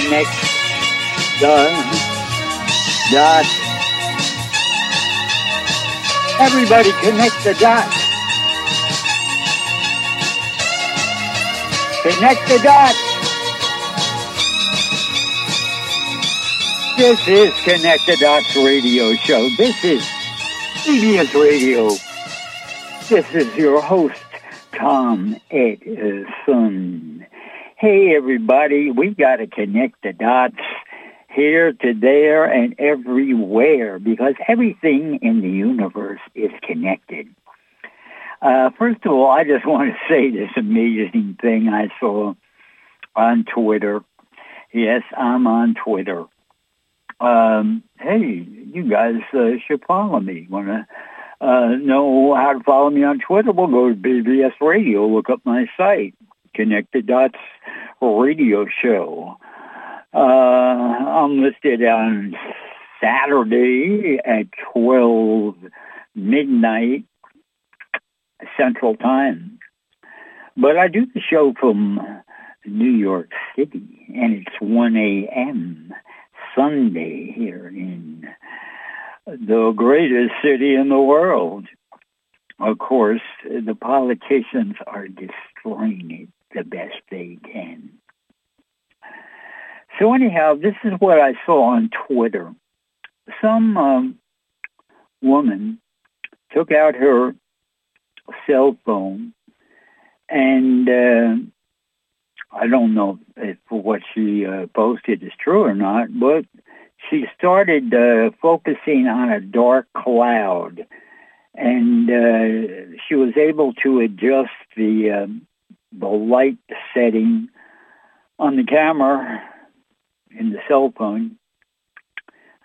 Connect the Dots. Everybody connect the dots. Connect the dots. This is Connect the Dots radio show. This is BBS Radio. This is your host, Tom Edison. Hey, everybody, we got to connect the dots here to there and everywhere because everything in the universe is connected. First of all, I just want to say this amazing thing I saw on Twitter. Yes, I'm on Twitter. Hey, you guys should follow me. Want to know how to follow me on Twitter? Well, go to BBS Radio. Look up my site, Connect the Dots Radio Show. I'm listed on Saturday at 12 midnight Central Time. But I do the show from New York City, and it's 1 a.m. Sunday here in the greatest city in the world. Of course, the politicians are destroying it the best they can. So anyhow, this is what I saw on Twitter. Some woman took out her cell phone, and I don't know if what she posted is true or not, but she started focusing on a dark cloud, and she was able to adjust the light setting on the camera in the cell phone.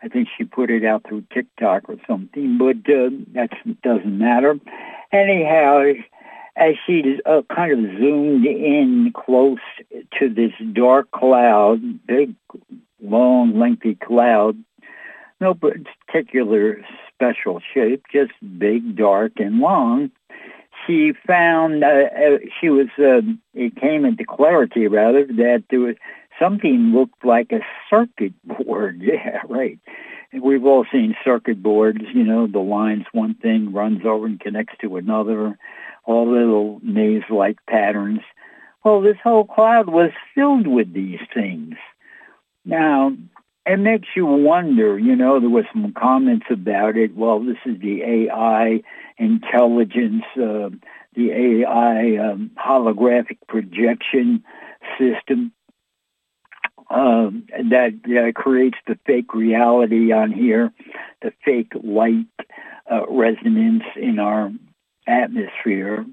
I think she put it out through TikTok or something, but that doesn't matter. Anyhow, as she kind of zoomed in close to this dark cloud, big, long, lengthy cloud, no particular special shape, just big, dark, and long, she found it came into clarity, rather, that there was something looked like a circuit board. Yeah, right. And we've all seen circuit boards, you know, the lines, one thing runs over and connects to another, all little maze-like patterns. Well, this whole cloud was filled with these things. Now, it makes you wonder, you know, there was some comments about it. Well, this is the AI intelligence, the AI holographic projection system that creates the fake reality on here, the fake light resonance in our atmosphere.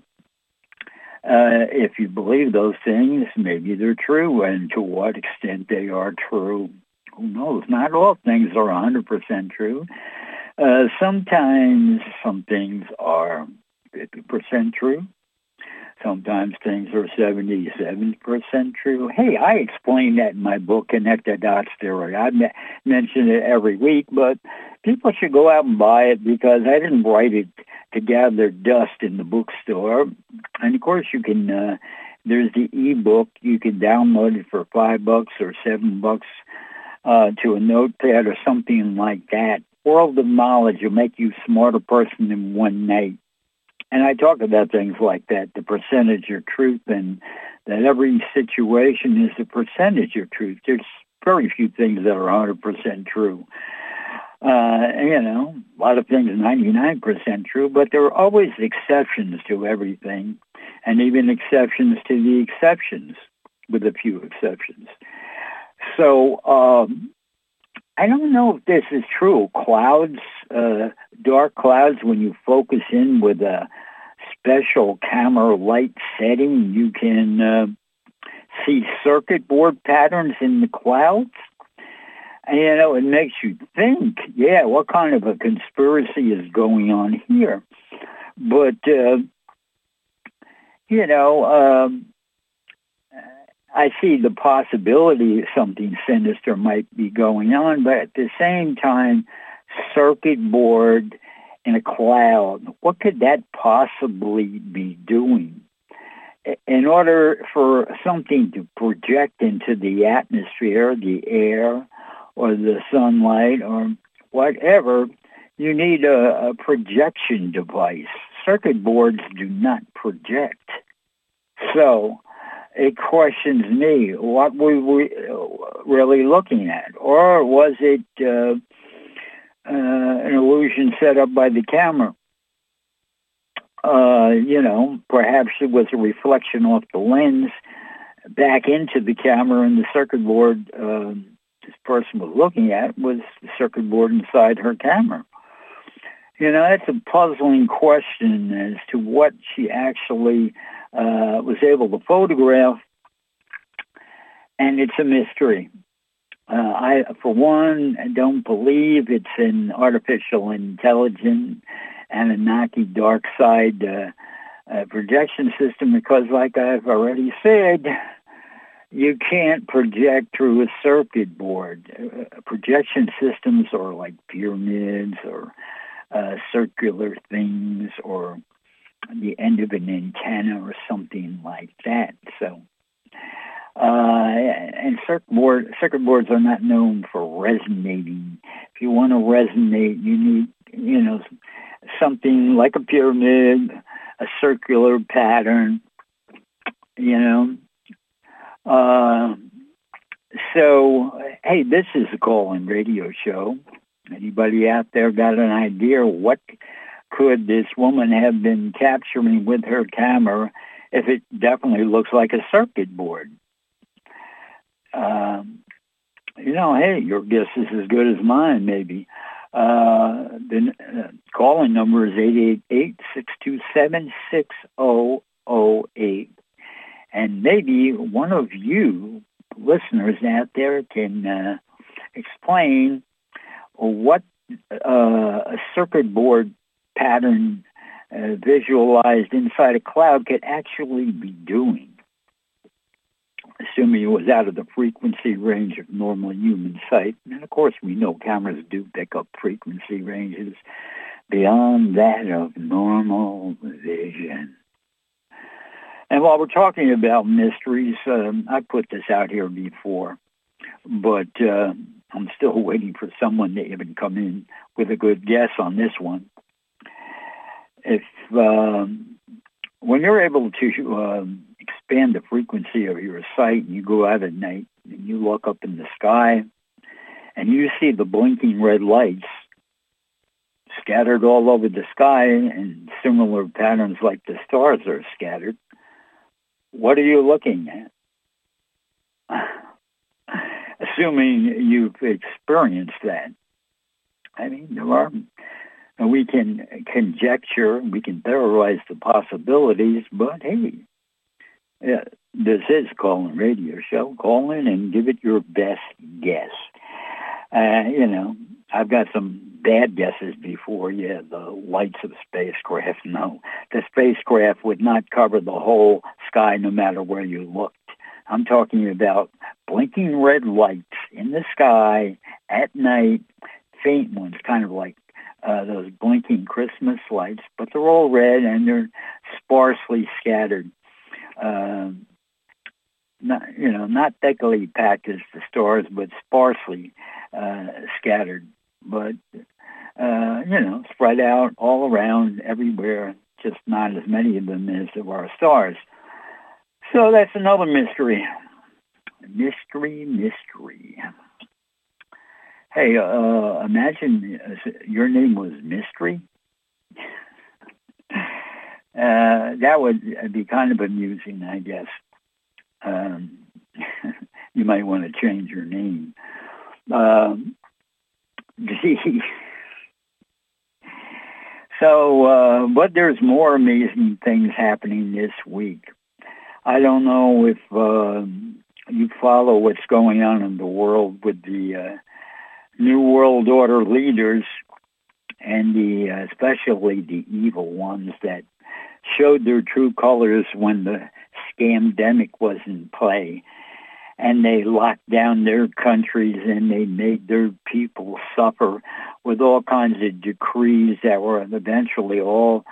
If you believe those things, maybe they're true, and to what extent they are true, who knows? Not all things are 100% true. Sometimes some things are 50% true. Sometimes things are 77% true. Hey, I explain that in my book, Connect the Dots Theory. I mention it every week, but people should go out and buy it because I didn't write it to gather dust in the bookstore. And, of course, you can there's the e-book. You can download it for $5 or $7 to a notepad or something like that. World of Knowledge will make you a smarter person in one night. And I talk about things like that, the percentage of truth, and that every situation is a percentage of truth. There's very few things that are 100% true. You know, a lot of things are 99% true, but there are always exceptions to everything, and even exceptions to the exceptions, with a few exceptions. So I don't know if this is true. Clouds, dark clouds, when you focus in with a special camera light setting, you can see circuit board patterns in the clouds. And, you know, it makes you think, yeah, what kind of a conspiracy is going on here? But, you know, I see the possibility something sinister might be going on, but at the same time, circuit board in a cloud, what could that possibly be doing? in order for something to project into the atmosphere, the air, or the sunlight, or whatever, you need a projection device. Circuit boards do not project. So it questions me, what were we really looking at? Or was it an illusion set up by the camera? Perhaps it was a reflection off the lens back into the camera, and the circuit board this person was looking at was the circuit board inside her camera. You know, that's a puzzling question as to what she actually was able to photograph, and it's a mystery. I, for one, don't believe it's an artificial intelligence Anunnaki dark side projection system, because like I've already said, you can't project through a circuit board. Projection systems are like pyramids or circular things or the end of an antenna or something like that. So, and circuit boards are not known for resonating. If you want to resonate, you need, something like a pyramid, a circular pattern, So, hey, this is a call-in radio show. Anybody out there got an idea what could this woman have been capturing with her camera if it definitely looks like a circuit board? Hey, your guess is as good as mine, maybe. The call-in number is 888-627-6008. And maybe one of you listeners out there can explain what a circuit board pattern visualized inside a cloud could actually be doing, assuming it was out of the frequency range of normal human sight. And, of course, we know cameras do pick up frequency ranges beyond that of normal vision. And while we're talking about mysteries, I put this out here before, but I'm still waiting for someone to even come in with a good guess on this one. If when you're able to expand the frequency of your sight and you go out at night and you look up in the sky and you see the blinking red lights scattered all over the sky and similar patterns like the stars are scattered, what are you looking at? Assuming you've experienced that. I mean, we can conjecture, we can theorize the possibilities, but hey, this is Call-In Radio Show. Call in and give it your best guess. I've got some bad guesses before. Yeah, the lights of spacecraft. No, the spacecraft would not cover the whole sky no matter where you looked. I'm talking about blinking red lights in the sky at night, faint ones, kind of like those blinking Christmas lights, but they're all red and they're sparsely scattered. Not thickly packed as the stars, but sparsely scattered, but, spread out all around everywhere, just not as many of them as there are stars. So that's another mystery. Mystery. Hey, imagine your name was Mystery. That would be kind of amusing, I guess. You might want to change your name. So, but there's more amazing things happening this week. I don't know if you follow what's going on in the world with the New World Order leaders and especially the evil ones that showed their true colors when the scamdemic was in play, and they locked down their countries and they made their people suffer with all kinds of decrees that were eventually all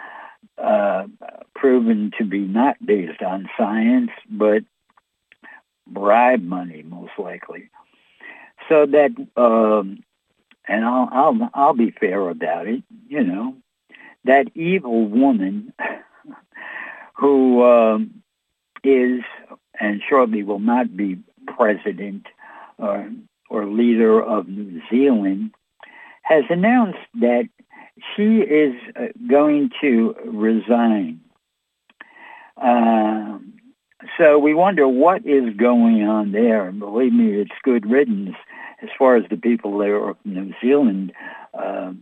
proven to be not based on science, but bribe money, most likely. So that, and I'll be fair about it, you know, that evil woman who is and shortly will not be president or leader of New Zealand has announced that she is going to resign. So we wonder what is going on there. And believe me, it's good riddance as far as the people there of New Zealand are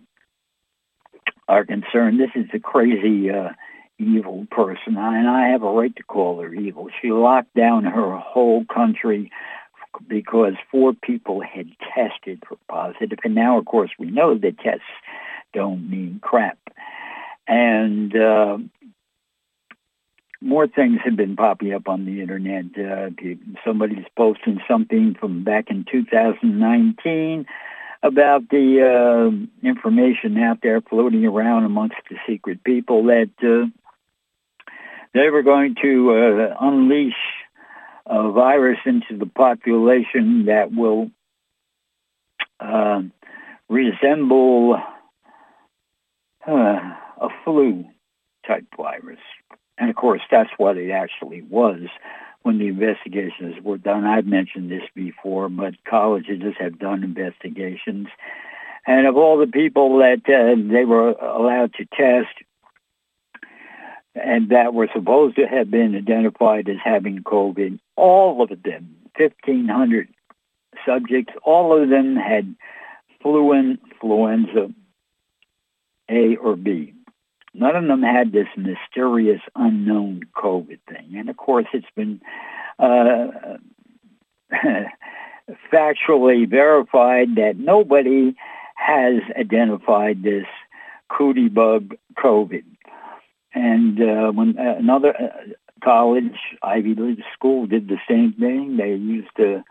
concerned. This is a crazy, evil person, and I have a right to call her evil. She locked down her whole country because 4 people had tested for positive. And now, of course, we know the tests don't mean crap. And more things have been popping up on the internet. Somebody's posting something from back in 2019 about the information out there floating around amongst the secret people that they were going to unleash a virus into the population that will resemble a flu-type virus. And, of course, that's what it actually was when the investigations were done. I've mentioned this before, but colleges have done investigations. And of all the people that they were allowed to test and that were supposed to have been identified as having COVID, all of them, 1,500 subjects, all of them had influenza A or B. None of them had this mysterious, unknown COVID thing. And, of course, it's been factually verified that nobody has identified this cootie bug COVID. And when another college, Ivy League school, did the same thing, they used a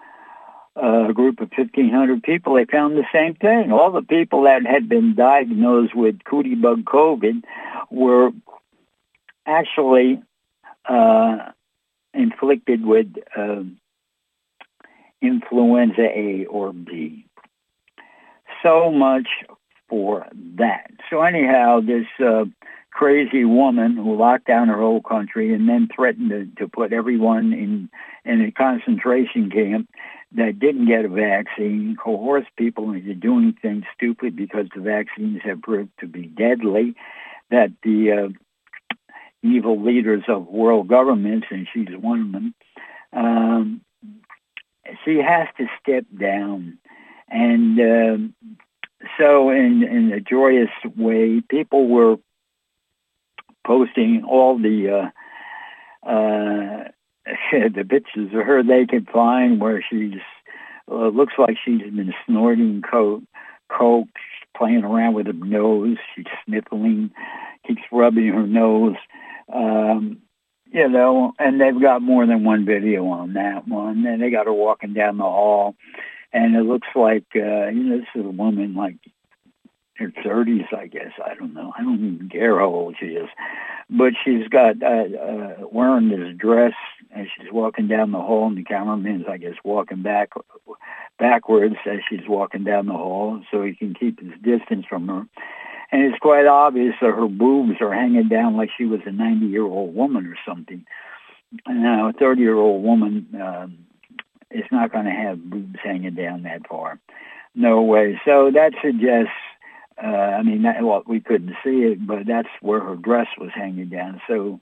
group of 1,500 people, they found the same thing. All the people that had been diagnosed with cootie bug COVID were actually inflicted with influenza A or B. So much for that. So anyhow, this crazy woman who locked down her whole country and then threatened to put everyone in a concentration camp that didn't get a vaccine, coerce people into doing things stupid because the vaccines have proved to be deadly, that the evil leaders of world governments, and she's one of them, she has to step down. And so in a joyous way, people were posting all the the pictures of her they could find where she's looks like she's been snorting coke, playing around with her nose. She's sniffling, keeps rubbing her nose, you know, and they've got more than one video on that one. And they got her walking down the hall, and it looks like, you know, this is a woman like in her 30s, I guess. I don't know. I don't even care how old she is. But she's got wearing this dress, and she's walking down the hall, and the cameraman's, I guess, walking backwards as she's walking down the hall so he can keep his distance from her. And it's quite obvious that her boobs are hanging down like she was a 90-year-old woman or something. Now, a 30-year-old woman is not going to have boobs hanging down that far. No way. So that suggests, I mean, well, we couldn't see it, but that's where her dress was hanging down. So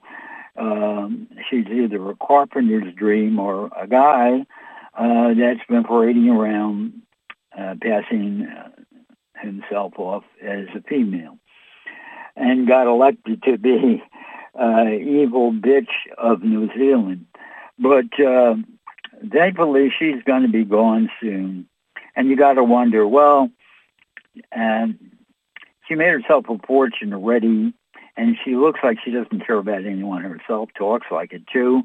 she's either a carpenter's dream or a guy that's been parading around, passing himself off as a female, and got elected to be evil bitch of New Zealand. But thankfully, she's going to be gone soon. And you got to wonder, well, she made herself a fortune already, and she looks like she doesn't care about anyone herself, talks like it too.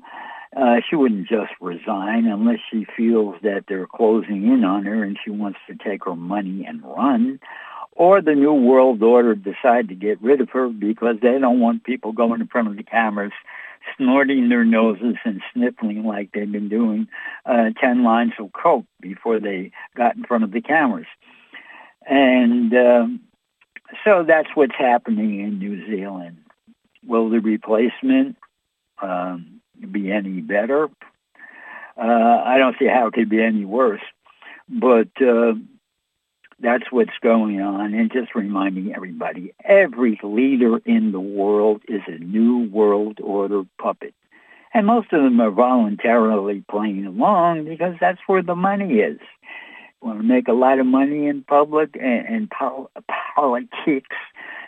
She wouldn't just resign unless she feels that they're closing in on her and she wants to take her money and run, or the New World Order decide to get rid of her because they don't want people going in front of the cameras, snorting their noses and sniffling like they've been doing 10 lines of coke before they got in front of the cameras. And so that's what's happening in New Zealand. Will the replacement be any better? I don't see how it could be any worse, but that's what's going on. And just reminding everybody, every leader in the world is a New World Order puppet. And most of them are voluntarily playing along because that's where the money is. You want to make a lot of money in public and politics,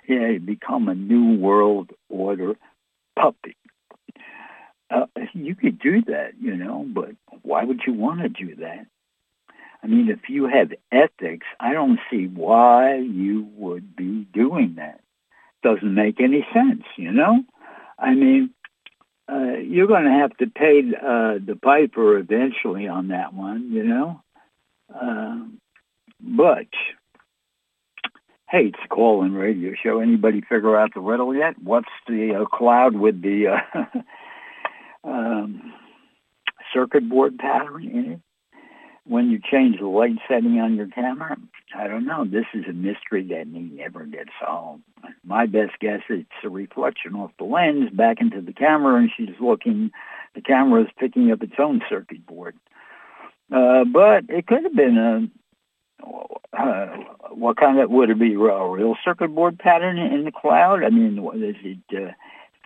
you become a New World Order puppet. You could do that, you know, but why would you want to do that? I mean, if you have ethics, I don't see why you would be doing that. Doesn't make any sense, you know? I mean, you're going to have to pay the piper eventually on that one, you know? But, hey, it's a call-in radio show. Anybody figure out the riddle yet? What's the cloud with the... circuit board pattern in it when you change the light setting on your camera? I don't know. This is a mystery that may never get solved. My best guess is it's a reflection off the lens back into the camera, and she's looking, the camera is picking up its own circuit board. But it could have been what kind of, would it be a real circuit board pattern in the cloud? I mean, is it...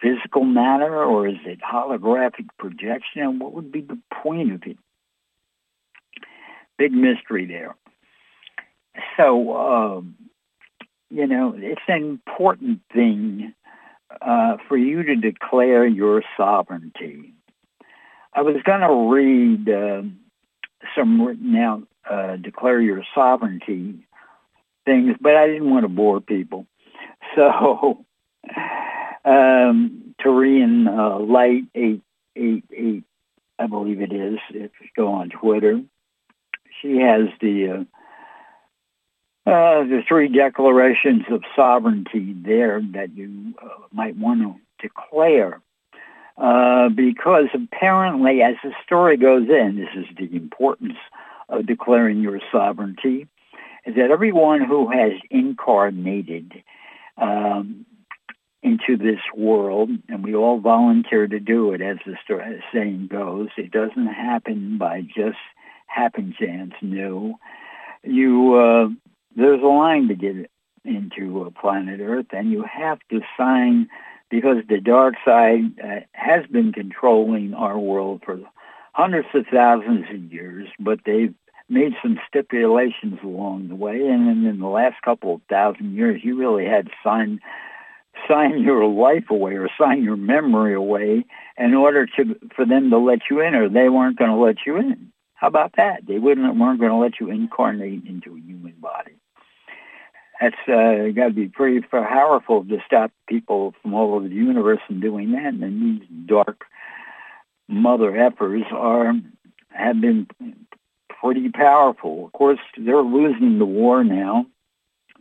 physical matter, or is it holographic projection? And what would be the point of it? Big mystery there. So, you know, it's an important thing for you to declare your sovereignty. I was going to read some written out declare your sovereignty things, but I didn't want to bore people. So... Tyrian Light 888, I believe it is, if you go on Twitter. She has the three declarations of sovereignty there that you might want to declare. Because apparently, as the story goes in, this is the importance of declaring your sovereignty, is that everyone who has incarnated into this world, and we all volunteer to do it, as the saying goes. It doesn't happen by just happenstance, no. There's a line to get into planet Earth, and you have to sign, because the dark side has been controlling our world for hundreds of thousands of years, but they've made some stipulations along the way, and then in the last couple of thousand years, you really had to sign your life away or sign your memory away in order for them to let you in, or they weren't going to let you in. How about that? They weren't going to let you incarnate into a human body. That's got to be pretty powerful to stop people from all over the universe from doing that. And then these dark mother effers have been pretty powerful. Of course, they're losing the war now.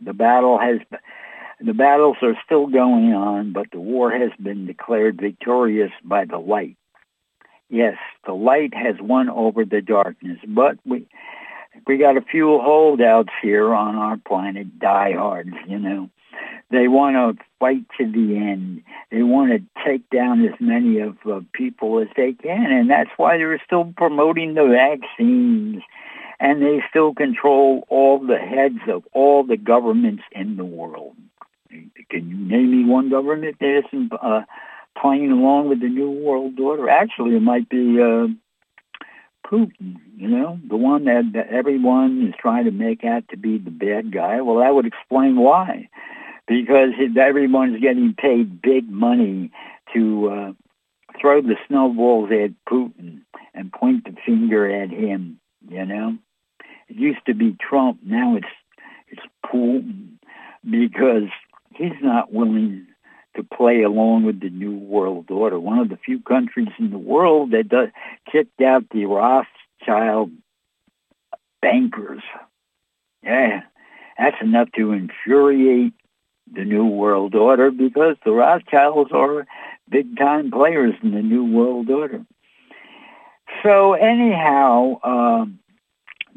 The battles are still going on, but the war has been declared victorious by the light. Yes, the light has won over the darkness, but we got a few holdouts here on our planet, diehards, you know. They want to fight to the end. They want to take down as many of people as they can, and that's why they're still promoting the vaccines, and they still control all the heads of all the governments in the world. Can you name me one government that isn't playing along with the New World Order? Actually, it might be Putin, you know, the one that everyone is trying to make out to be the bad guy. Well, that would explain why, because everyone's getting paid big money to throw the snowballs at Putin and point the finger at him, you know. It used to be Trump. Now it's Putin, because he's not willing to play along with the New World Order. One of the few countries in the world that kicked out the Rothschild bankers. Yeah. That's enough to infuriate the New World Order, because the Rothschilds are big-time players in the New World Order. So anyhow,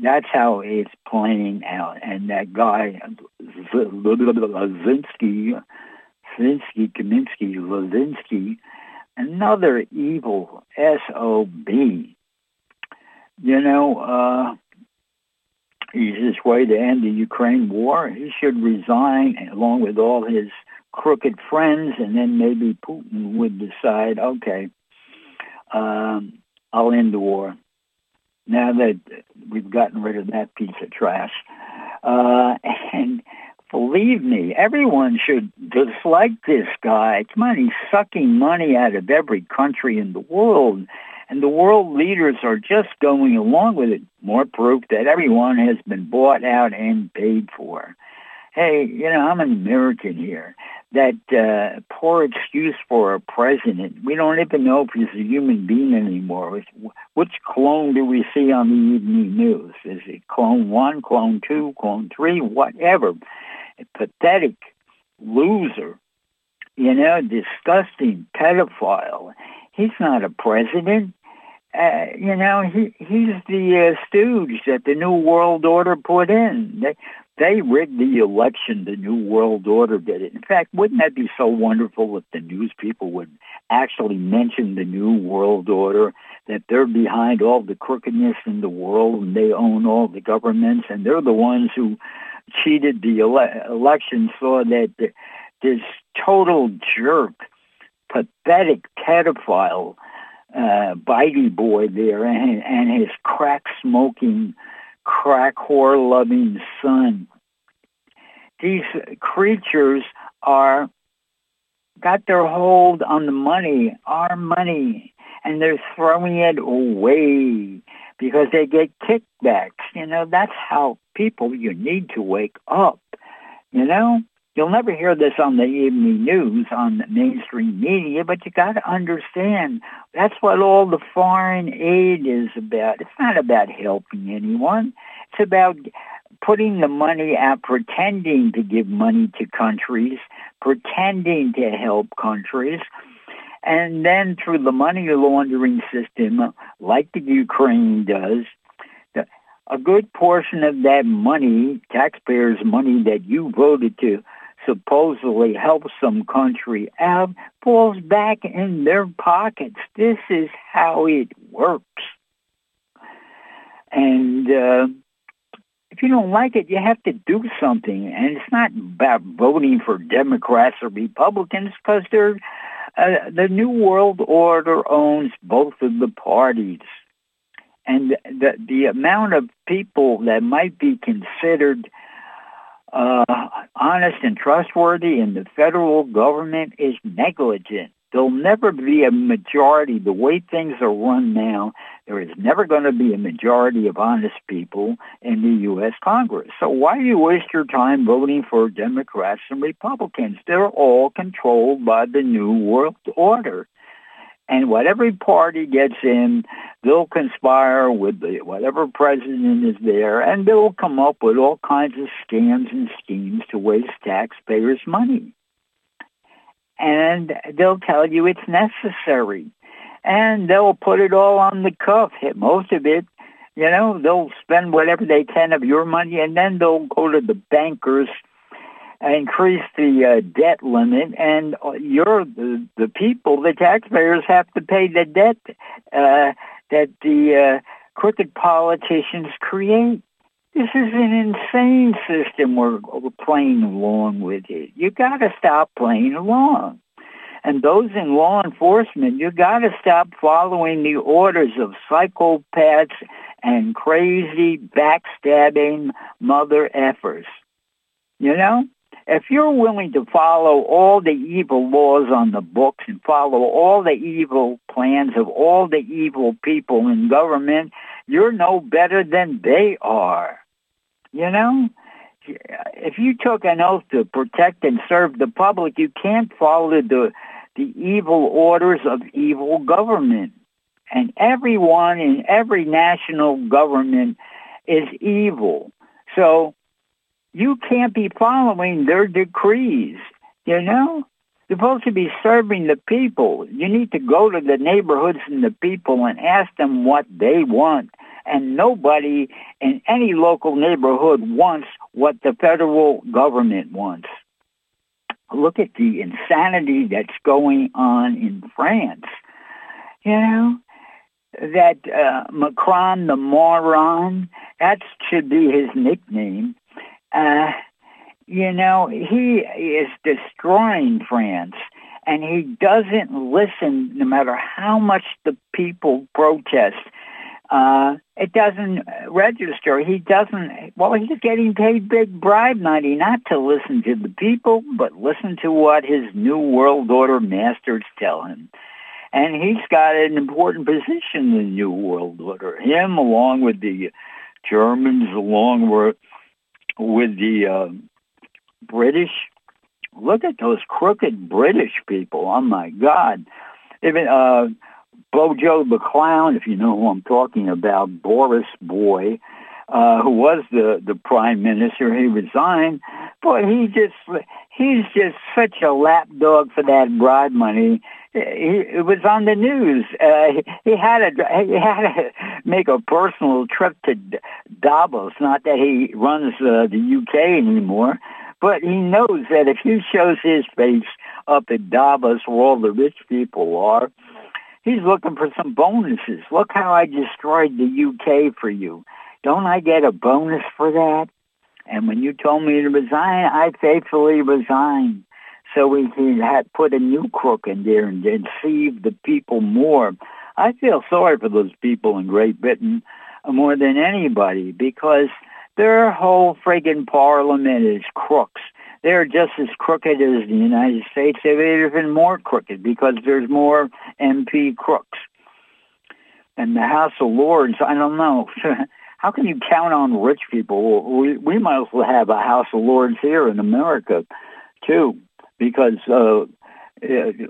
that's how it's playing out. And that guy, Levinsky, another evil SOB. You know, easiest way to end the Ukraine war, he should resign along with all his crooked friends, and then maybe Putin would decide, okay, I'll end the war now that we've gotten rid of that piece of trash. And believe me, everyone should dislike this guy. It's money, sucking money out of every country in the world. And the world leaders are just going along with it. More proof that everyone has been bought out and paid for. Hey, you know, I'm an American here. That poor excuse for a president. We don't even know if he's a human being anymore. Which clone do we see on the evening news? Is it clone 1, clone 2, clone 3, whatever? A pathetic loser, you know, disgusting pedophile. He's not a president. You know, he's the stooge that the New World Order put in. They rigged the election, the New World Order did it. In fact, wouldn't that be so wonderful if the news people would actually mention the New World Order, that they're behind all the crookedness in the world and they own all the governments, and they're the ones who cheated the election, saw that this total jerk, pathetic pedophile, bitey boy there, and his crack-smoking, crack-whore-loving son. These creatures are got their hold on the money, our money, and they're throwing it away because they get kickbacks. You know, that's how people, you need to wake up, you know? You'll never hear this on the evening news, on the mainstream media, but you got to understand that's what all the foreign aid is about. It's not about helping anyone. It's about putting the money out, pretending to give money to countries, pretending to help countries, and then through the money laundering system, like the Ukraine does, a good portion of that money, taxpayers' money that you voted to supposedly help some country out, falls back in their pockets. This is how it works. And if you don't like it, you have to do something. And it's not about voting for Democrats or Republicans, because the New World Order owns both of the parties. And the amount of people that might be considered honest and trustworthy in the federal government is negligent. There'll never be a majority. The way things are run now, there is never going to be a majority of honest people in the U.S. Congress. So why do you waste your time voting for Democrats and Republicans? They're all controlled by the New World Order. And whatever party gets in, they'll conspire with whatever president is there, and they'll come up with all kinds of scams and schemes to waste taxpayers' money. And they'll tell you it's necessary. And they'll put it all on the cuff, hit most of it. You know, they'll spend whatever they can of your money, and then they'll go to the bankers, increase the debt limit, and you're the people, the taxpayers, have to pay the debt that the crooked politicians create. This is an insane system we're playing along with it. You got to stop playing along. And those in law enforcement, you got to stop following the orders of psychopaths and crazy, backstabbing mother effers. You know? If you're willing to follow all the evil laws on the books and follow all the evil plans of all the evil people in government, you're no better than they are. You know? If you took an oath to protect and serve the public, you can't follow the evil orders of evil government. And everyone in every national government is evil. So you can't be following their decrees, you know? You're supposed to be serving the people. You need to go to the neighborhoods and the people and ask them what they want. And nobody in any local neighborhood wants what the federal government wants. Look at the insanity that's going on in France. You know, that Macron, the moron, that should be his nickname. You know, he is destroying France, and he doesn't listen no matter how much the people protest. It doesn't register. He doesn't, well, he's getting paid big bribe money not to listen to the people, but listen to what his New World Order masters tell him. And he's got an important position in the New World Order. Him, along with the Germans, along with the British. Look at those crooked British people. Oh, my God. Even Bojo the Clown, if you know who I'm talking about, Boris Boy, who was the prime minister. He resigned. But he's just such a lapdog for that bribe money. It was on the news. He had to make a personal trip to Davos. Not that he runs the UK anymore, but he knows that if he shows his face up at Davos, where all the rich people are, he's looking for some bonuses. Look how I destroyed the UK for you. Don't I get a bonus for that? And when you told me to resign, I faithfully resigned. So we can put a new crook in there and deceive the people more. I feel sorry for those people in Great Britain more than anybody, because their whole friggin' parliament is crooks. They're just as crooked as the United States. They're even more crooked because there's more MP crooks. And the House of Lords, I don't know. How can you count on rich people? We might as well have a House of Lords here in America, too. Because disband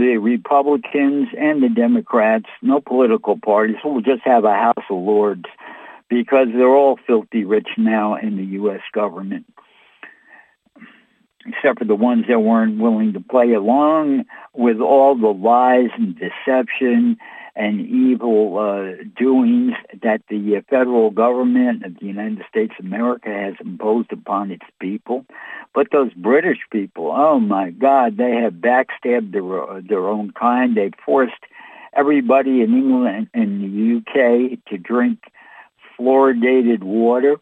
the Republicans and the Democrats, no political parties. We'll just have a House of Lords because they're all filthy rich now in the U.S. government, except for the ones that weren't willing to play along with all the lies and deception and evil doings that the federal government of the United States of America has imposed upon its people. But those British people, oh my God, they have backstabbed their own kind. They forced everybody in England and the UK to drink fluoridated water.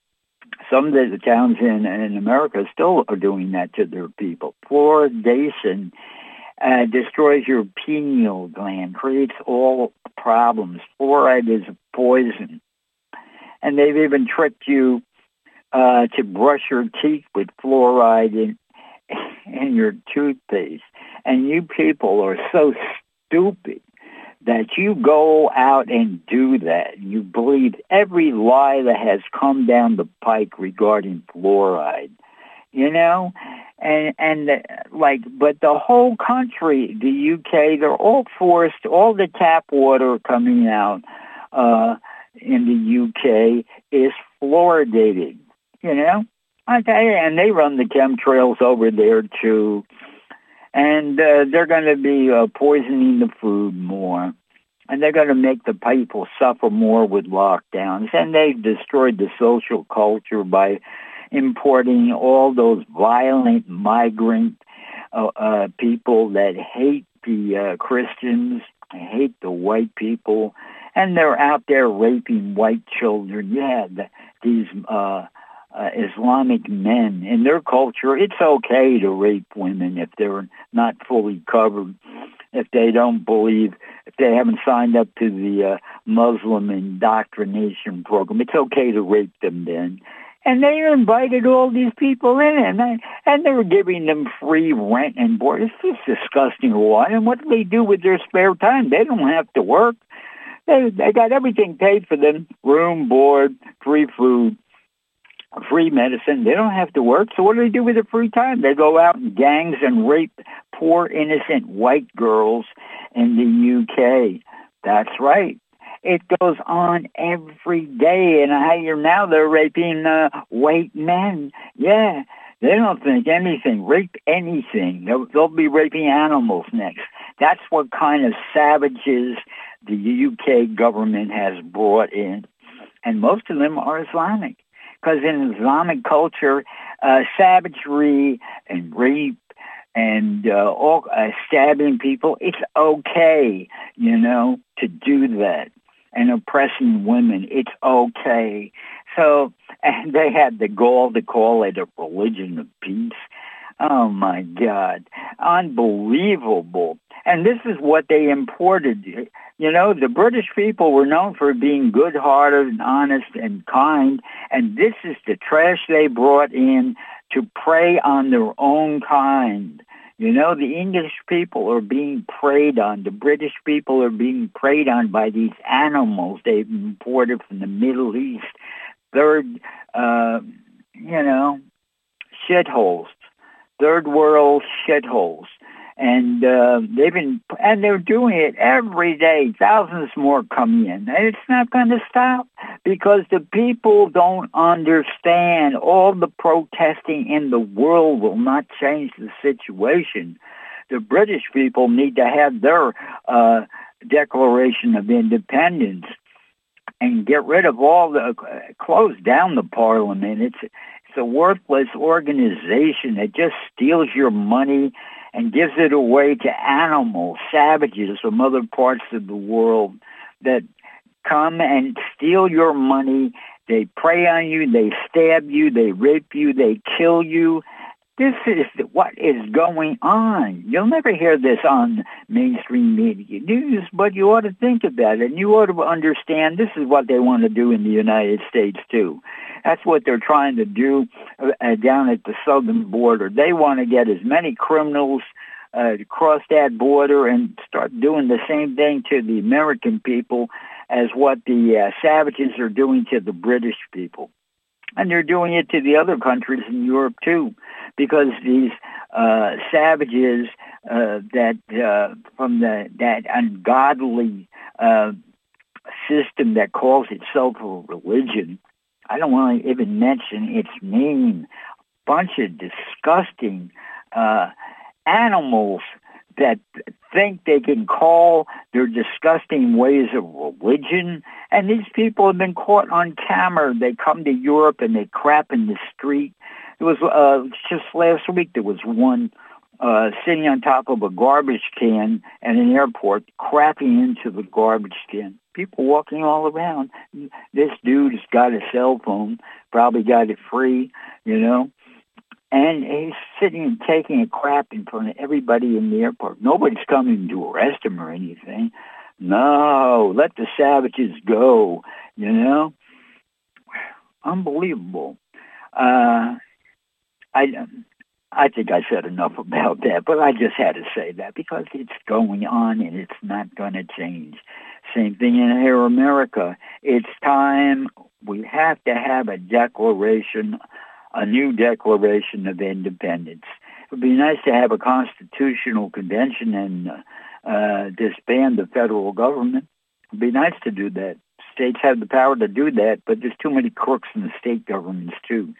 Some of the towns in America still are doing that to their people. Fluoridation destroys your pineal gland, creates all problems. Fluoride is a poison. And they've even tricked you to brush your teeth with fluoride in your toothpaste. And you people are so stupid that you go out and do that. You believe every lie that has come down the pike regarding fluoride, you know? But the whole country, the UK, they're all forced, all the tap water coming out in the UK is fluoridated, you know? And they run the chemtrails over there, too. And they're going to be poisoning the food more. And they're going to make the people suffer more with lockdowns. And they've destroyed the social culture by importing all those violent migrant people that hate the Christians, hate the white people. And they're out there raping white children. Yeah, these Islamic men. In their culture, it's okay to rape women if they're not fully covered, if they don't believe, if they haven't signed up to the Muslim indoctrination program. It's okay to rape them then. And they invited all these people in, and they were giving them free rent and board. It's just disgusting. And what do they do with their spare time? They don't have to work. They got everything paid for them, room, board, free food, free medicine. They don't have to work. So what do they do with their free time? They go out in gangs and rape poor, innocent white girls in the UK. That's right. It goes on every day. And I hear now they're raping white men. Yeah, they don't think anything. Rape anything. They'll be raping animals next. That's what kind of savages the UK government has brought in. And most of them are Islamic. Because in Islamic culture, savagery and rape and stabbing people, it's okay, you know, to do that. And oppressing women, it's okay. So, and they had the gall to call it a religion of peace. Oh, my God. Unbelievable. And this is what they imported. You know, the British people were known for being good-hearted and honest and kind, and this is the trash they brought in to prey on their own kind. You know, the English people are being preyed on. The British people are being preyed on by these animals they've imported from the Middle East. Shitholes. Third world shitholes. And they're doing it every day. Thousands more come in. And it's not going to stop because the people don't understand. All the protesting in the world will not change the situation. The British people need to have their Declaration of Independence and get rid of all the close down the parliament. It's a worthless organization that just steals your money and gives it away to animals, savages from other parts of the world that come and steal your money. They prey on you. They stab you. They rape you. They kill you. This is what is going on. You'll never hear this on mainstream media news, but you ought to think about it, and you ought to understand this is what they want to do in the United States, too. That's what they're trying to do down at the southern border. They want to get as many criminals to cross that border and start doing the same thing to the American people as what the savages are doing to the British people. And they're doing it to the other countries in Europe, too, because these savages that ungodly system that calls itself a religion, I don't want to even mention its name, a bunch of disgusting animals that think they can call their disgusting ways of religion. And these people have been caught on camera. They come to Europe and they crap in the street. It was just last week there was one sitting on top of a garbage can at an airport, crapping into the garbage can. People walking all around. This dude's got a cell phone, probably got it free, you know. And he's sitting and taking a crap in front of everybody in the airport. Nobody's coming to arrest him or anything. No, let the savages go, you know. Unbelievable. I think I said enough about that, but I just had to say that because it's going on and it's not going to change. Same thing in here, America. It's time. We have to have a declaration, a new Declaration of Independence. It would be nice to have a constitutional convention and disband the federal government. It would be nice to do that. States have the power to do that, but there's too many crooks in the state governments, too.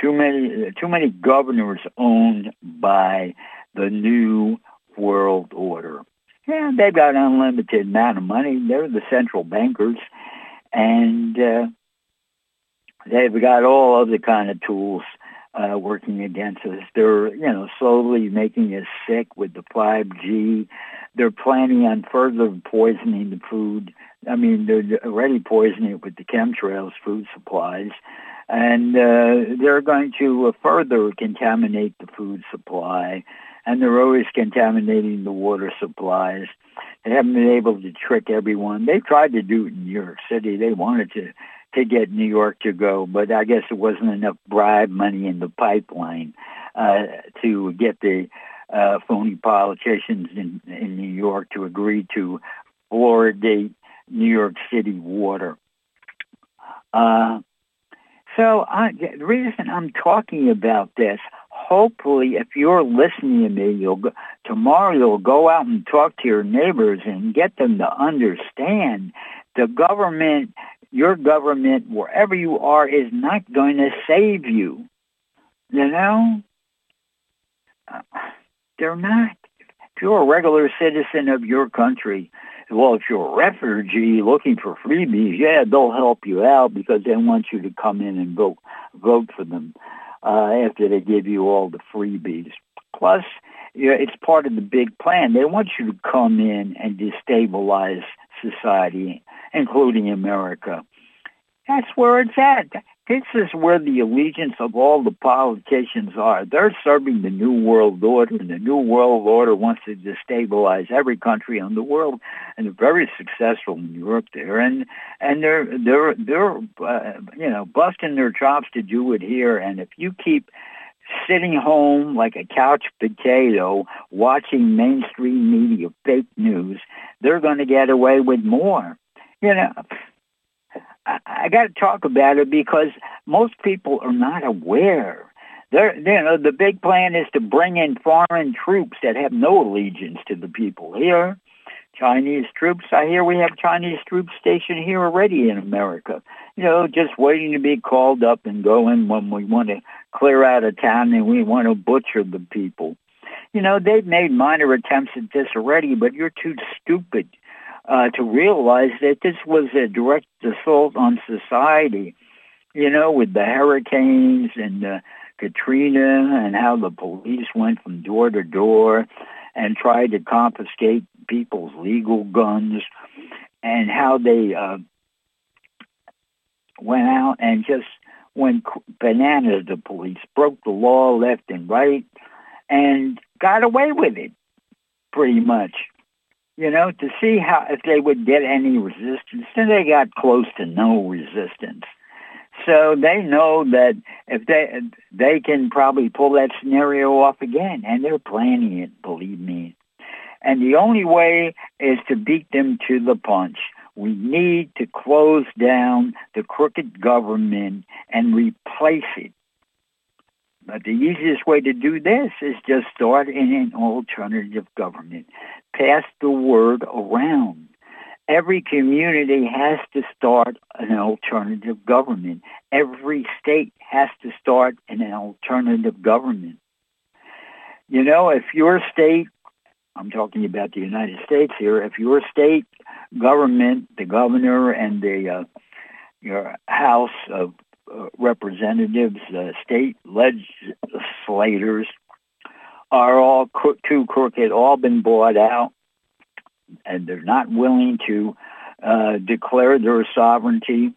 Too many governors owned by the New World Order. Yeah, they've got an unlimited amount of money. They're the central bankers, and they've got all other kind of tools working against us. They're, you know, slowly making us sick with the 5G. They're planning on further poisoning the food. I mean, they're already poisoning it with the chemtrails, food supplies. And they're going to further contaminate the food supply. And they're always contaminating the water supplies. They haven't been able to trick everyone. They tried to do it in New York City. They wanted to get New York to go, but I guess there wasn't enough bribe money in the pipeline to get the phony politicians in New York to agree to fluoridate New York City water. So the reason I'm talking about this, hopefully if you're listening to me, tomorrow you'll go out and talk to your neighbors and get them to understand The government, your government, wherever you are, is not going to save you. You know? They're not. If you're a regular citizen of your country, well, if you're a refugee looking for freebies, yeah, they'll help you out because they want you to come in and vote for them after they give you all the freebies. Plus, you know, it's part of the big plan. They want you to come in and destabilize society, including America. That's where it's at. This is where the allegiance of all the politicians are. They're serving the New World Order, and the New World Order wants to destabilize every country in the world, and they're very successful in Europe there, and they're you know, busting their chops to do it here. And if you keep sitting home like a couch potato, watching mainstream media, fake news, they're going to get away with more. You know, I got to talk about it because most people are not aware. They're, you know, the big plan is to bring in foreign troops that have no allegiance to the people here. Chinese troops. I hear we have Chinese troops stationed here already in America. You know, just waiting to be called up and go in when we want to clear out a town and we want to butcher the people. You know, they've made minor attempts at this already, but you're too stupid to realize that this was a direct assault on society, you know, with the hurricanes and Katrina and how the police went from door to door and tried to confiscate people's legal guns, and how they went out and just went bananas. The police broke the law left and right and got away with it, pretty much. You know, to see how if they would get any resistance, and they got close to no resistance. So they know that if they can probably pull that scenario off again, and they're planning it, believe me. And the only way is to beat them to the punch. We need to close down the crooked government and replace it. But the easiest way to do this is just start in an alternative government. Pass the word around. Every community has to start an alternative government. Every state has to start an alternative government. You know, if your state, I'm talking about the United States here, if your state government, the governor and the your House of Representatives, state legislators are all too crooked, all been bought out, and they're not willing to declare their sovereignty,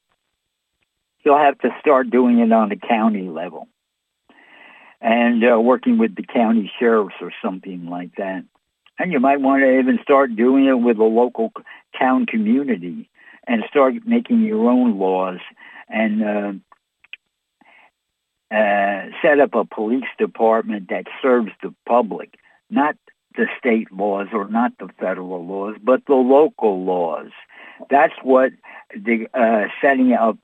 you'll have to start doing it on the county level and working with the county sheriffs or something like that. And you might want to even start doing it with a local town community and start making your own laws and set up a police department that serves the public, not the state laws or not the federal laws, but the local laws. That's what the setting up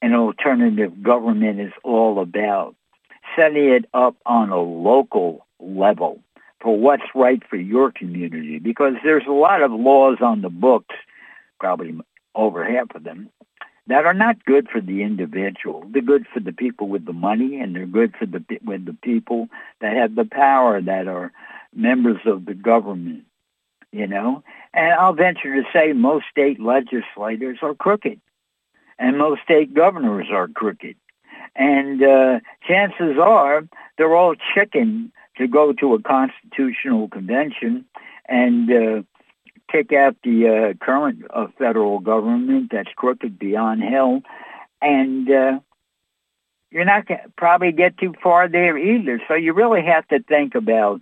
an alternative government is all about, setting it up on a local level for what's right for your community, because there's a lot of laws on the books, probably over half of them, that are not good for the individual. They're good for the people with the money, and they're good for the people that have the power, that are members of the government, you know. And I'll venture to say most state legislators are crooked, and most state governors are crooked. And chances are they're all chicken to go to a constitutional convention and take out the current federal government that's crooked beyond hell, and you're not going to probably get too far there either. So you really have to think about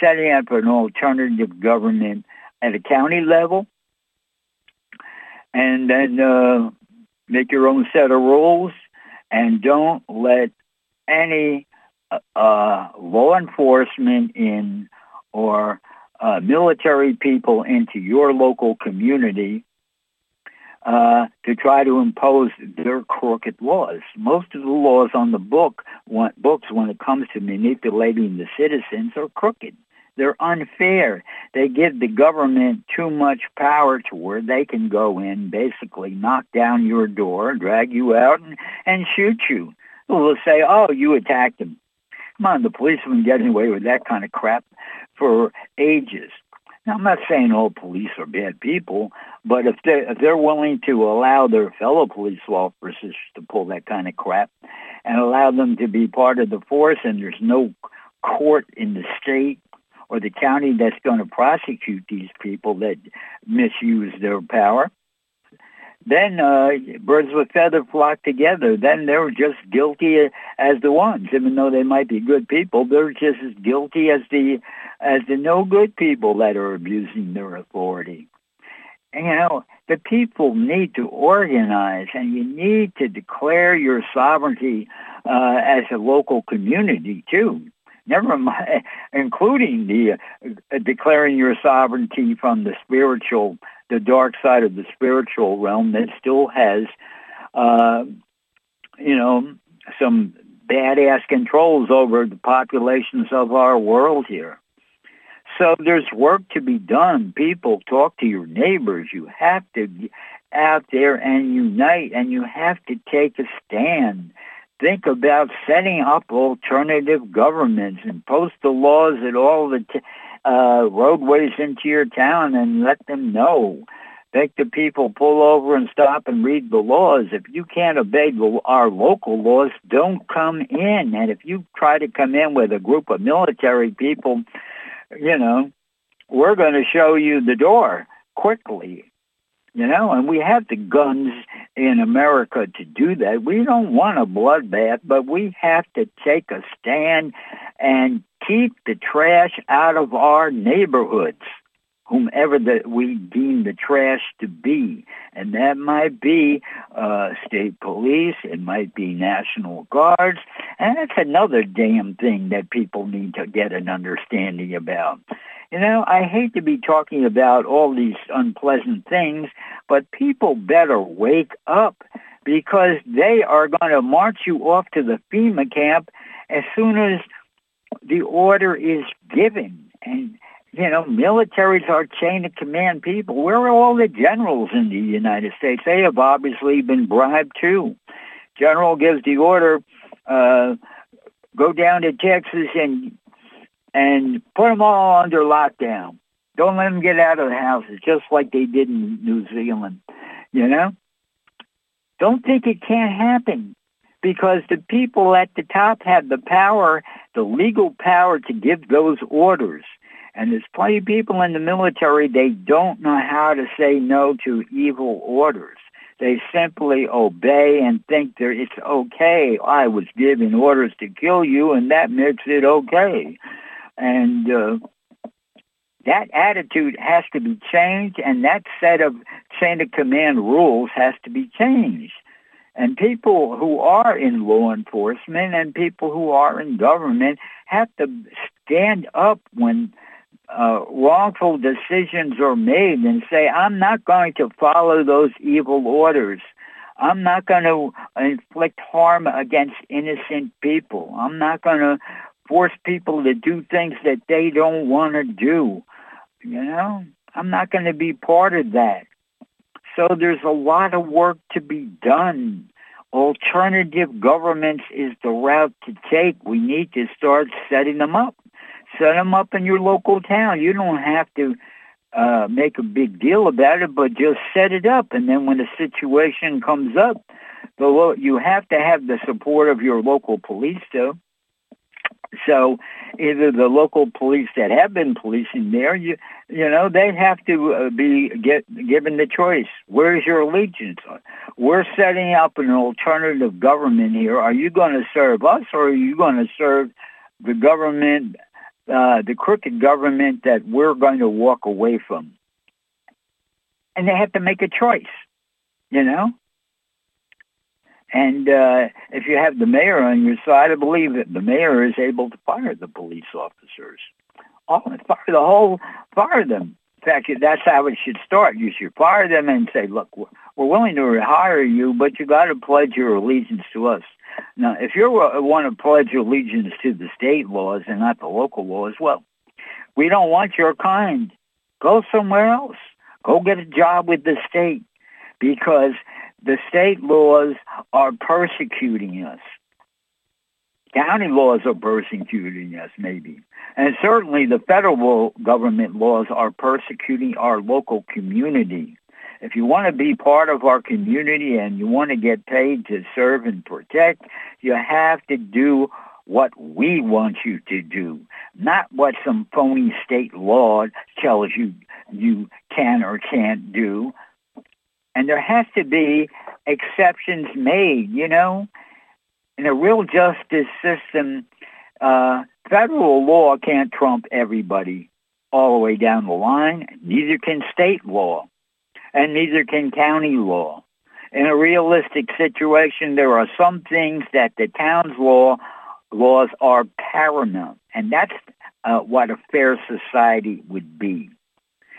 setting up an alternative government at a county level, and then make your own set of rules, and don't let any law enforcement in or military people into your local community to try to impose their crooked laws. Most of the laws on the books when it comes to manipulating the citizens are crooked. They're unfair. They give the government too much power to where they can go in, basically knock down your door, drag you out, and shoot you. They'll say, oh, you attacked them. Come on, the police have been getting away with that kind of crap for ages. Now, I'm not saying all police are bad people, but if they're willing to allow their fellow police officers to pull that kind of crap and allow them to be part of the force, and there's no court in the state or the county that's going to prosecute these people that misuse their power, then birds with feathers flock together. Then they're just guilty as the ones, even though they might be good people. They're just as guilty as the no good people that are abusing their authority. And, you know, the people need to organize, and you need to declare your sovereignty as a local community too. Never mind, including the declaring your sovereignty from the spiritual, the dark side of the spiritual realm that still has, some badass controls over the populations of our world here. So there's work to be done. People, talk to your neighbors. You have to get out there and unite, and you have to take a stand. Think about setting up alternative governments and post the laws at all the roadways into your town and let them know. Make the people pull over and stop and read the laws. If you can't obey our local laws, don't come in. And if you try to come in with a group of military people, we're going to show you the door quickly. And we have the guns in America to do that. We don't want a bloodbath, but we have to take a stand and keep the trash out of our neighborhoods, whomever that we deem the trash to be. And that might be state police, it might be National Guards, and that's another damn thing that people need to get an understanding about. I hate to be talking about all these unpleasant things, but people better wake up, because they are going to march you off to the FEMA camp as soon as the order is given. And, militaries are chain of command people. Where are all the generals in the United States? They have obviously been bribed, too. General gives the order, go down to Texas and put them all under lockdown. Don't let them get out of the houses, just like they did in New Zealand, Don't think it can't happen, because the people at the top have the power, the legal power to give those orders. And there's plenty of people in the military, they don't know how to say no to evil orders. They simply obey and think it's okay. I was given orders to kill you, and that makes it okay. And that attitude has to be changed, and that set of chain of command rules has to be changed. And people who are in law enforcement and people who are in government have to stand up when wrongful decisions are made and say, I'm not going to follow those evil orders. I'm not going to inflict harm against innocent people. I'm not going to force people to do things that they don't want to do. I'm not going to be part of that. So there's a lot of work to be done. Alternative governments is the route to take. We need to start setting them up. Set them up in your local town. You don't have to make a big deal about it, but just set it up. And then when the situation comes up, you have to have the support of your local police, though. So either the local police that have been policing there, they have to be given the choice. Where's your allegiance? We're setting up an alternative government here. Are you going to serve us, or are you going to serve the government, the crooked government that we're going to walk away from? And they have to make a choice, And if you have the mayor on your side, I believe that the mayor is able to fire the police officers. Fire them. In fact, that's how it should start. You should fire them and say, look, we're willing to rehire you, but you got to pledge your allegiance to us. Now, if you want to pledge your allegiance to the state laws and not the local laws, well, we don't want your kind. Go somewhere else. Go get a job with the state, because the state laws are persecuting us. County laws are persecuting us, maybe. And certainly the federal government laws are persecuting our local community. If you want to be part of our community and you want to get paid to serve and protect, you have to do what we want you to do, not what some phony state law tells you you can or can't do. And there has to be exceptions made, you know. In a real justice system, federal law can't trump everybody all the way down the line. Neither can state law, and neither can county law. In a realistic situation, there are some things that the town's laws are paramount, and that's what a fair society would be.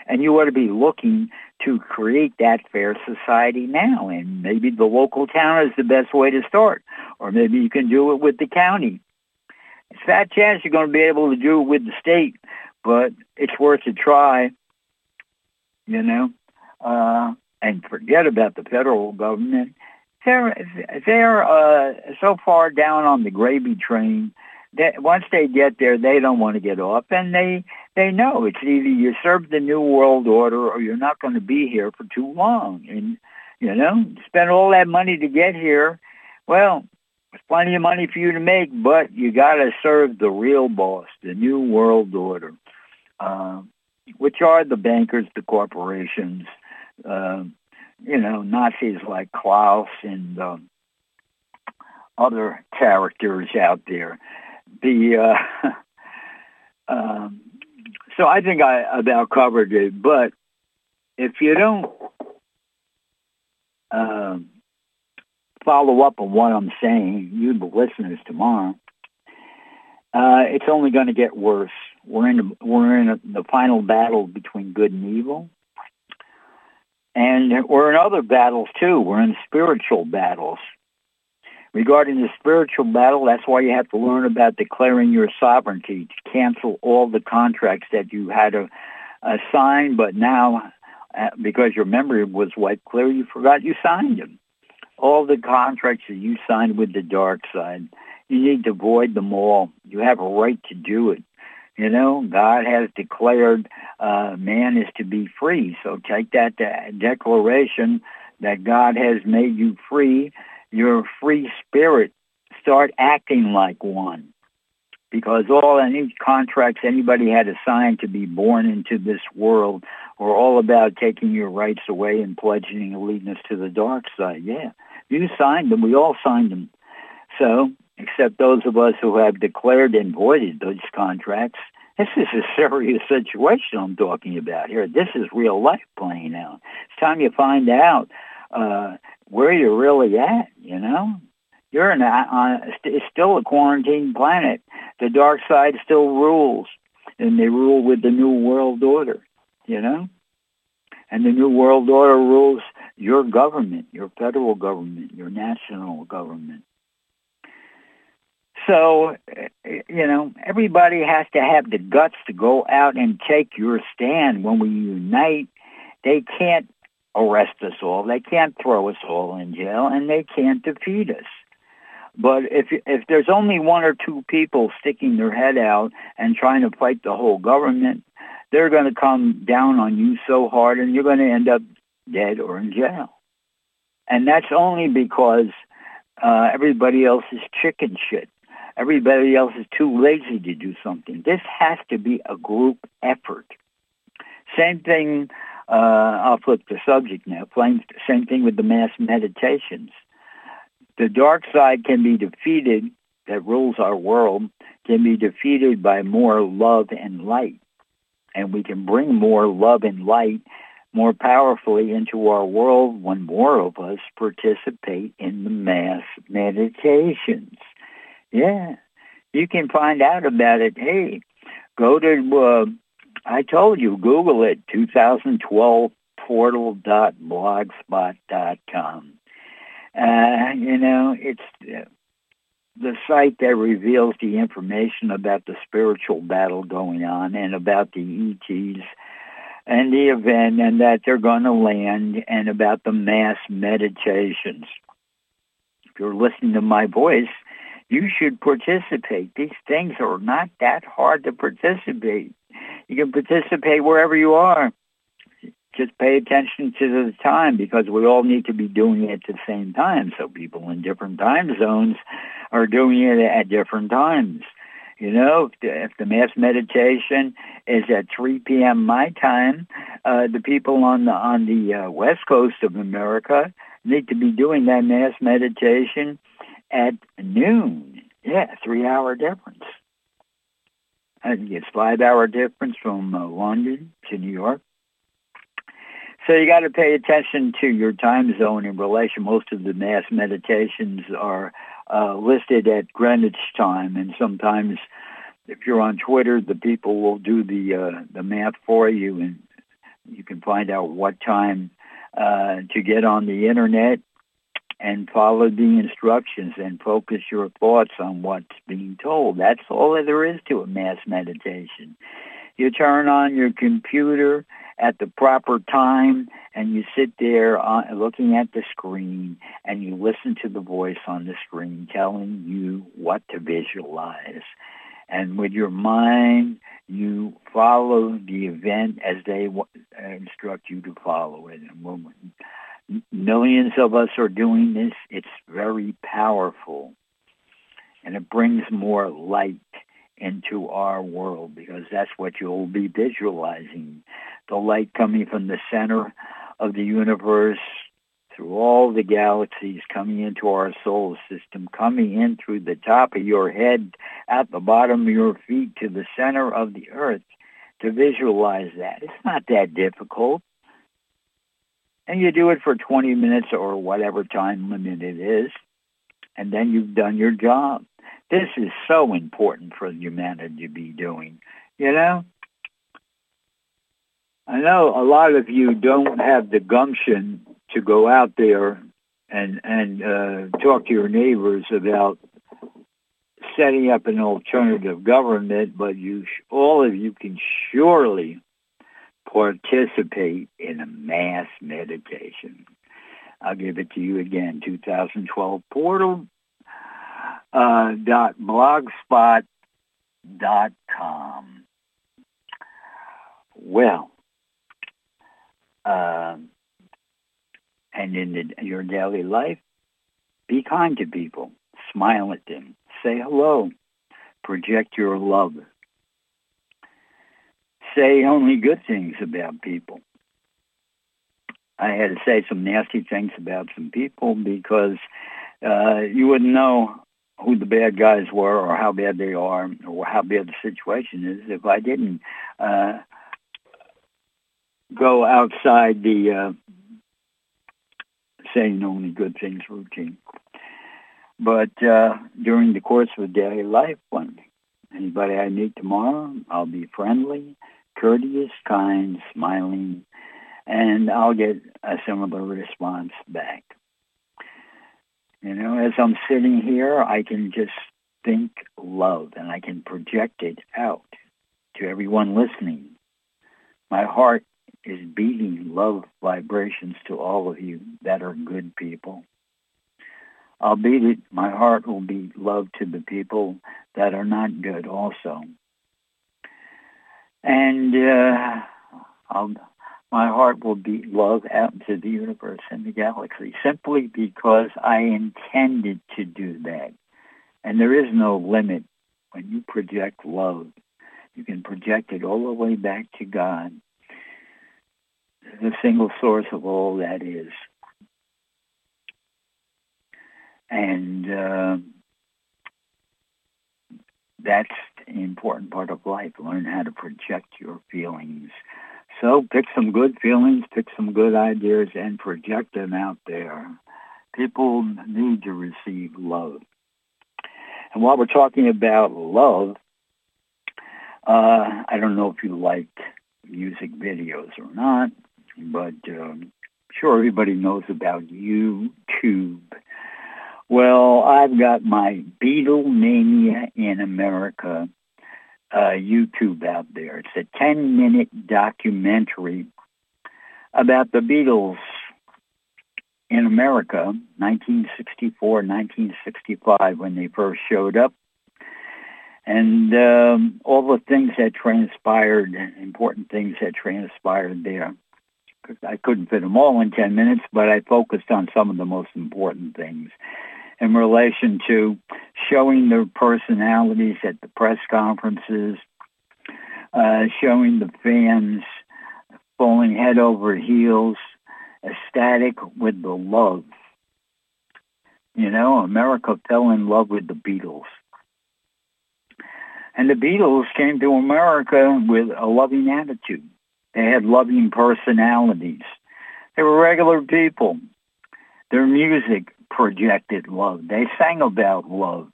And you ought to be looking to create that fair society now. And maybe the local town is the best way to start. Or maybe you can do it with the county. It's a fat chance you're going to be able to do it with the state, but it's worth a try, you know. And forget about the federal government. They're so far down on the gravy train that once they get there, they don't want to get off, and they know it's either you serve the New World Order or you're not going to be here for too long. And, you know, spend all that money to get here. Well, there's plenty of money for you to make, but you got to serve the real boss, the New World Order, which are the bankers, the corporations, you know, Nazis like Klaus and other characters out there. So I think I about covered it, but if you don't follow up on what I'm saying, you the listeners tomorrow, it's only going to get worse. We're in the final battle between good and evil, and we're in other battles too. We're in spiritual battles. Regarding the spiritual battle, that's why you have to learn about declaring your sovereignty to cancel all the contracts that you had to sign, but now, because your memory was wiped clear, you forgot you signed them. All the contracts that you signed with the dark side, you need to void them all. You have a right to do it. You know, God has declared man is to be free, so take that declaration that God has made you free. Your free spirit, start acting like one, because all and each contracts anybody had assigned to be born into this world were all about taking your rights away and pledging allegiance to the dark side. Yeah, you signed them. We all signed them. So, except those of us who have declared and voided those contracts, this is a serious situation I'm talking about here. This is real life playing out. It's time you find out where you're really at, you know? You're it's still a quarantined planet. The dark side still rules, and they rule with the New World Order, you know? And the New World Order rules your government, your federal government, your national government. So, you know, everybody has to have the guts to go out and take your stand. When we unite, they can't arrest us all. They can't throw us all in jail, and they can't defeat us. But if there's only one or two people sticking their head out and trying to fight the whole government, they're going to come down on you so hard, and you're going to end up dead or in jail. And that's only because everybody else is chicken shit. Everybody else is too lazy to do something. This has to be a group effort. Same thing. I'll flip the subject now. Same thing with the mass meditations. The dark side can be defeated, that rules our world, can be defeated by more love and light. And we can bring more love and light more powerfully into our world when more of us participate in the mass meditations. Yeah. You can find out about it. Hey, go to... I told you, Google it, 2012portal.blogspot.com. You know, it's the site that reveals the information about the spiritual battle going on and about the ETs and the event and that they're going to land and about the mass meditations. If you're listening to my voice, you should participate. These things are not that hard to participate. You can participate wherever you are. Just pay attention to the time, because we all need to be doing it at the same time. So people in different time zones are doing it at different times. You know, if the mass meditation is at 3 p.m. my time, the people on the West Coast of America need to be doing that mass meditation at noon. Yeah, 3-hour difference. I think it's 5-hour difference from London to New York. So you got to pay attention to your time zone in relation. Most of the mass meditations are listed at Greenwich time, and sometimes if you're on Twitter, the people will do the math for you, and you can find out what time to get on the internet and follow the instructions and focus your thoughts on what's being told. That's all that there is to a mass meditation. You turn on your computer at the proper time, and you sit there looking at the screen, and you listen to the voice on the screen telling you what to visualize. And with your mind, you follow the event as they instruct you to follow it. And millions of us are doing this. It's very powerful, and it brings more light into our world, because that's what you'll be visualizing, the light coming from the center of the universe through all the galaxies, coming into our solar system, coming in through the top of your head, out the bottom of your feet, to the center of the earth. To visualize that, it's not that difficult, and you do it for 20 minutes or whatever time limit it is, and then you've done your job. This is so important for humanity to be doing, you know? I know a lot of you don't have the gumption to go out there and talk to your neighbors about setting up an alternative government, but all of you can surely participate in a mass meditation. I'll give it to you again, 2012 portal. .blogspot.com. Well, and in your daily life, be kind to people. Smile at them. Say hello. Project your love. Say only good things about people. I had to say some nasty things about some people because you wouldn't know who the bad guys were or how bad they are or how bad the situation is if I didn't go outside the saying only good things routine. But during the course of daily life, when anybody I meet tomorrow, I'll be friendly, courteous, kind, smiling, and I'll get a similar response back. You know, as I'm sitting here, I can just think love, and I can project it out to everyone listening. My heart is beating love vibrations to all of you that are good people. I'll beat it. My heart will beat love to the people that are not good also. And my heart will beat love out into the universe and the galaxy, simply because I intended to do that. And there is no limit. When you project love, you can project it all the way back to God, the single source of all that is. And that's the important part of life. Learn how to project your feelings. So pick some good feelings, pick some good ideas, and project them out there. People need to receive love. And while we're talking about love, I don't know if you like music videos or not, but I'm sure everybody knows about YouTube. Well, I've got my Beatlemania in America YouTube out there. It's a 10-minute documentary about the Beatles in America, 1964, 1965, when they first showed up, and all the things that transpired, important things that transpired there. I couldn't fit them all in 10 minutes, but I focused on some of the most important things in relation to showing their personalities at the press conferences, showing the fans falling head over heels, ecstatic with the love. You know, America fell in love with the Beatles. And the Beatles came to America with a loving attitude. They had loving personalities. They were regular people. Their music projected love. They sang about love.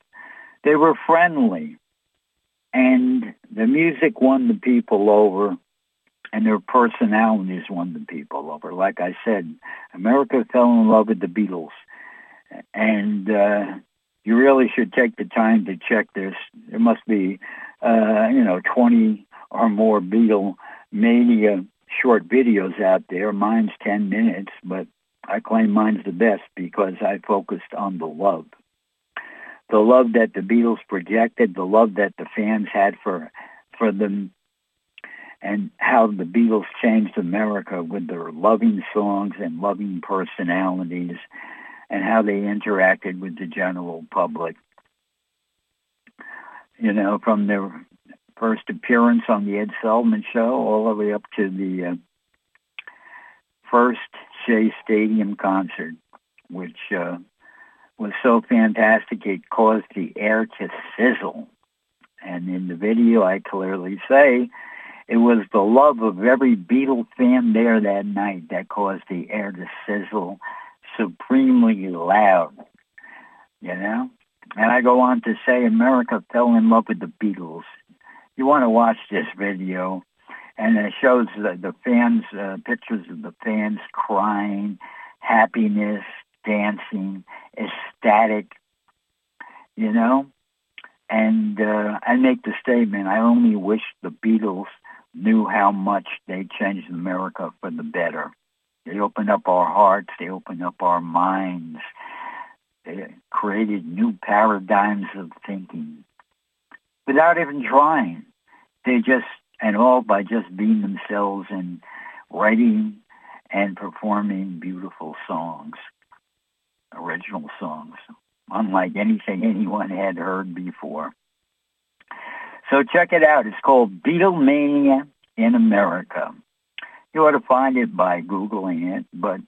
They were friendly. And the music won the people over, and their personalities won the people over. Like I said, America fell in love with the Beatles. And you really should take the time to check this. There must be, 20 or more Beatles mania short videos out there. Mine's 10 minutes, but I claim mine's the best because I focused on the love. The love that the Beatles projected, the love that the fans had for them, and how the Beatles changed America with their loving songs and loving personalities, and how they interacted with the general public. You know, from their first appearance on the Ed Sullivan Show all the way up to the first Shea Stadium concert, which was so fantastic it caused the air to sizzle. And in the video, I clearly say it was the love of every Beatle fan there that night that caused the air to sizzle supremely loud, you know? And I go on to say America fell in love with the Beatles. You want to watch this video, and it shows the fans, pictures of the fans crying, happiness, dancing, ecstatic, you know? And I make the statement, I only wish the Beatles knew how much they changed America for the better. They opened up our hearts. They opened up our minds. They created new paradigms of thinking without even trying. They just, and all by just being themselves and writing and performing beautiful songs, original songs, unlike anything anyone had heard before. So check it out. It's called Beatlemania in America. You ought to find it by Googling it, but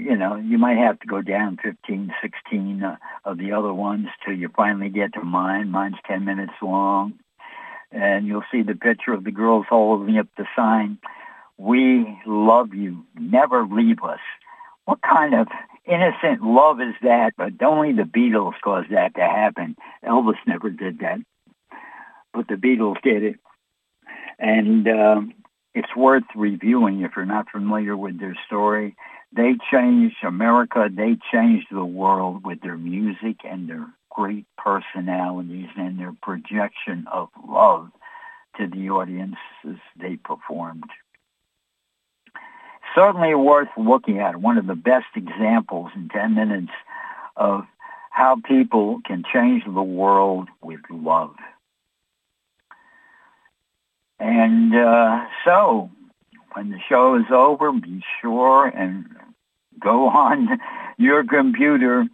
you might have to go down 15, 16 of the other ones till you finally get to mine. Mine's 10 minutes long, and you'll see the picture of the girls holding up the sign, "We love you, never leave us." What kind of innocent love is that? But only the Beatles caused that to happen. Elvis never did that, but the Beatles did it. And it's worth reviewing if you're not familiar with their story. They changed America. They changed the world with their music and their great personalities and their projection of love to the audiences they performed. Certainly worth looking at. One of the best examples in 10 minutes of how people can change the world with love. And so when the show is over, be sure and go on your computer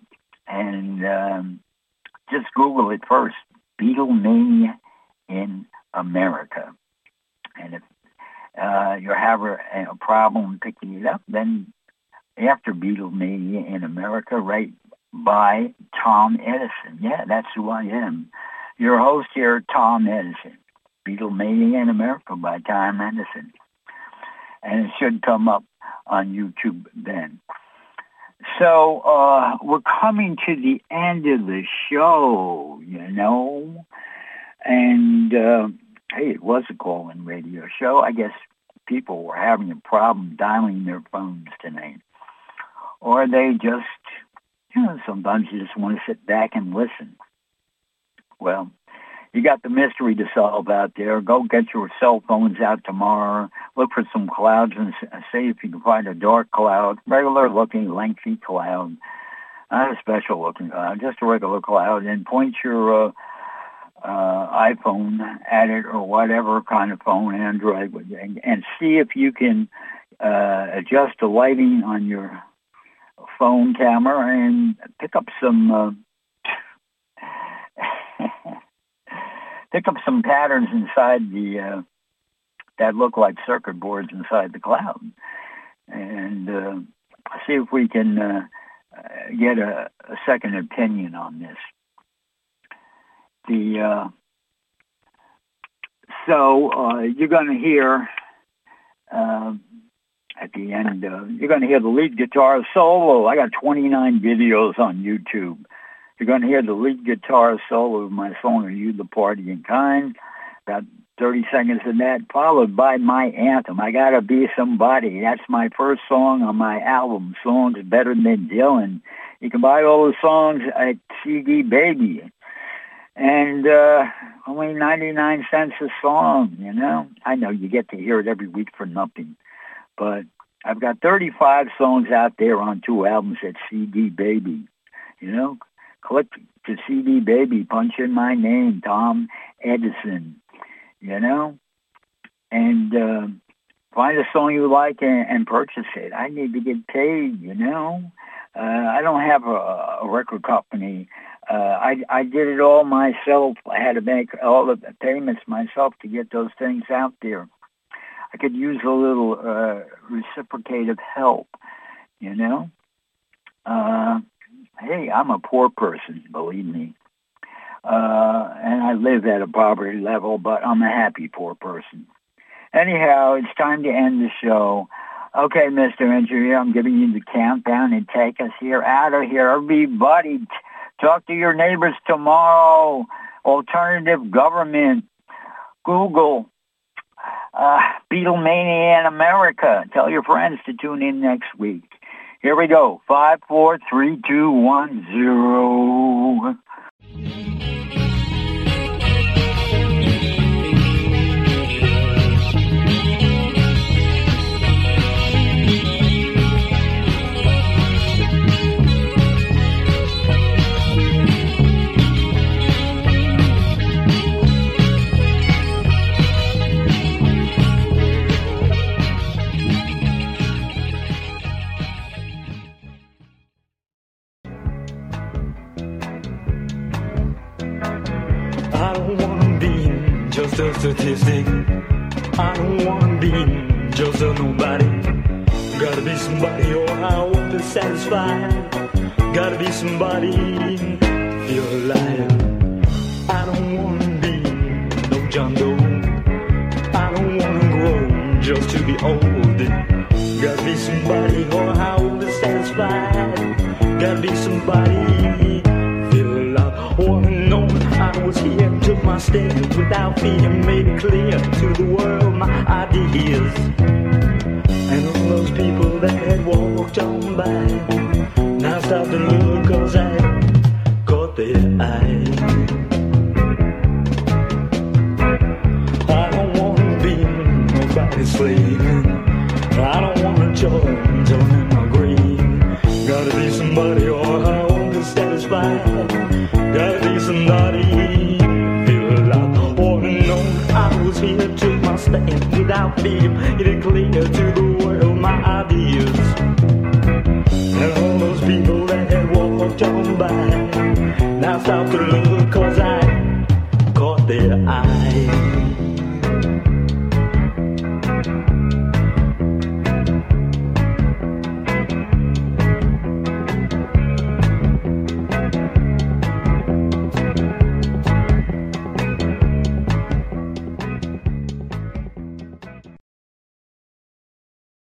and just Google it first, Beatlemania in America. And if you have a problem picking it up, then after Beatlemania in America, right by Tom Edison. Yeah, that's who I am. Your host here, Tom Edison. Beatlemania in America by Tom Edison. And it should come up on YouTube then. So we're coming to the end of the show, you know. And hey, it was a call-in radio show. I guess people were having a problem dialing their phones tonight. Or they just, sometimes you just want to sit back and listen. Well, You got the mystery to solve out there. Go get your cell phones out tomorrow. Look for some clouds and see if you can find a dark cloud, regular-looking, lengthy cloud, not a special-looking cloud, just a regular cloud, and point your iPhone at it or whatever kind of phone, Android, and see if you can adjust the lighting on your phone camera and pick up some patterns inside the that look like circuit boards inside the cloud, and see if we can get a second opinion on this. So you're going to hear at the end, you're going to hear the lead guitar solo. I got 29 videos on YouTube. You're going to hear the lead guitar solo of my song, You the Party in Kind, about 30 seconds of that, followed by my anthem, I Gotta Be Somebody. That's my first song on my album, Songs Better Than Dylan. You can buy all the songs at CD Baby. And only 99 cents a song, you know. I know you get to hear it every week for nothing. But I've got 35 songs out there on two albums at CD Baby, you know. Click to CD Baby, punch in my name, Tom Edison, you know, and find a song you like and purchase it. I need to get paid, you know. I don't have a record company. I did it all myself. I had to make all the payments myself to get those things out there. I could use a little reciprocative help, you know. Hey, I'm a poor person, believe me. And I live at a poverty level, but I'm a happy poor person. Anyhow, it's time to end the show. Okay, Mr. Engineer, I'm giving you the countdown and take us here out of here. Everybody, talk to your neighbors tomorrow. Alternative government, Google, Beatlemania in America. Tell your friends to tune in next week. Here we go. 5, 4, 3, 2, 1, 0. A statistic. I don't wanna be just a nobody. Gotta be somebody, or I won't be satisfied. Gotta be somebody, feel alive. I don't wanna be no John Doe. I don't wanna grow just to be old. Gotta be somebody, or I won't be satisfied. Gotta be somebody, feel alive. Wanna know I was here, took my stand without fear, made it clear to the world my ideas. And all those people that had walked on by, now stop and look, 'cause I caught their eye. I don't wanna be nobody's slave. I don't wanna join down in my grave. Gotta be somebody, or I won't be satisfied. Gotta be somebody, feel alive. All alone, I was here, took my stand without fear. It is clear to the world my ideas. And all those people that had walked on by, now stop to look.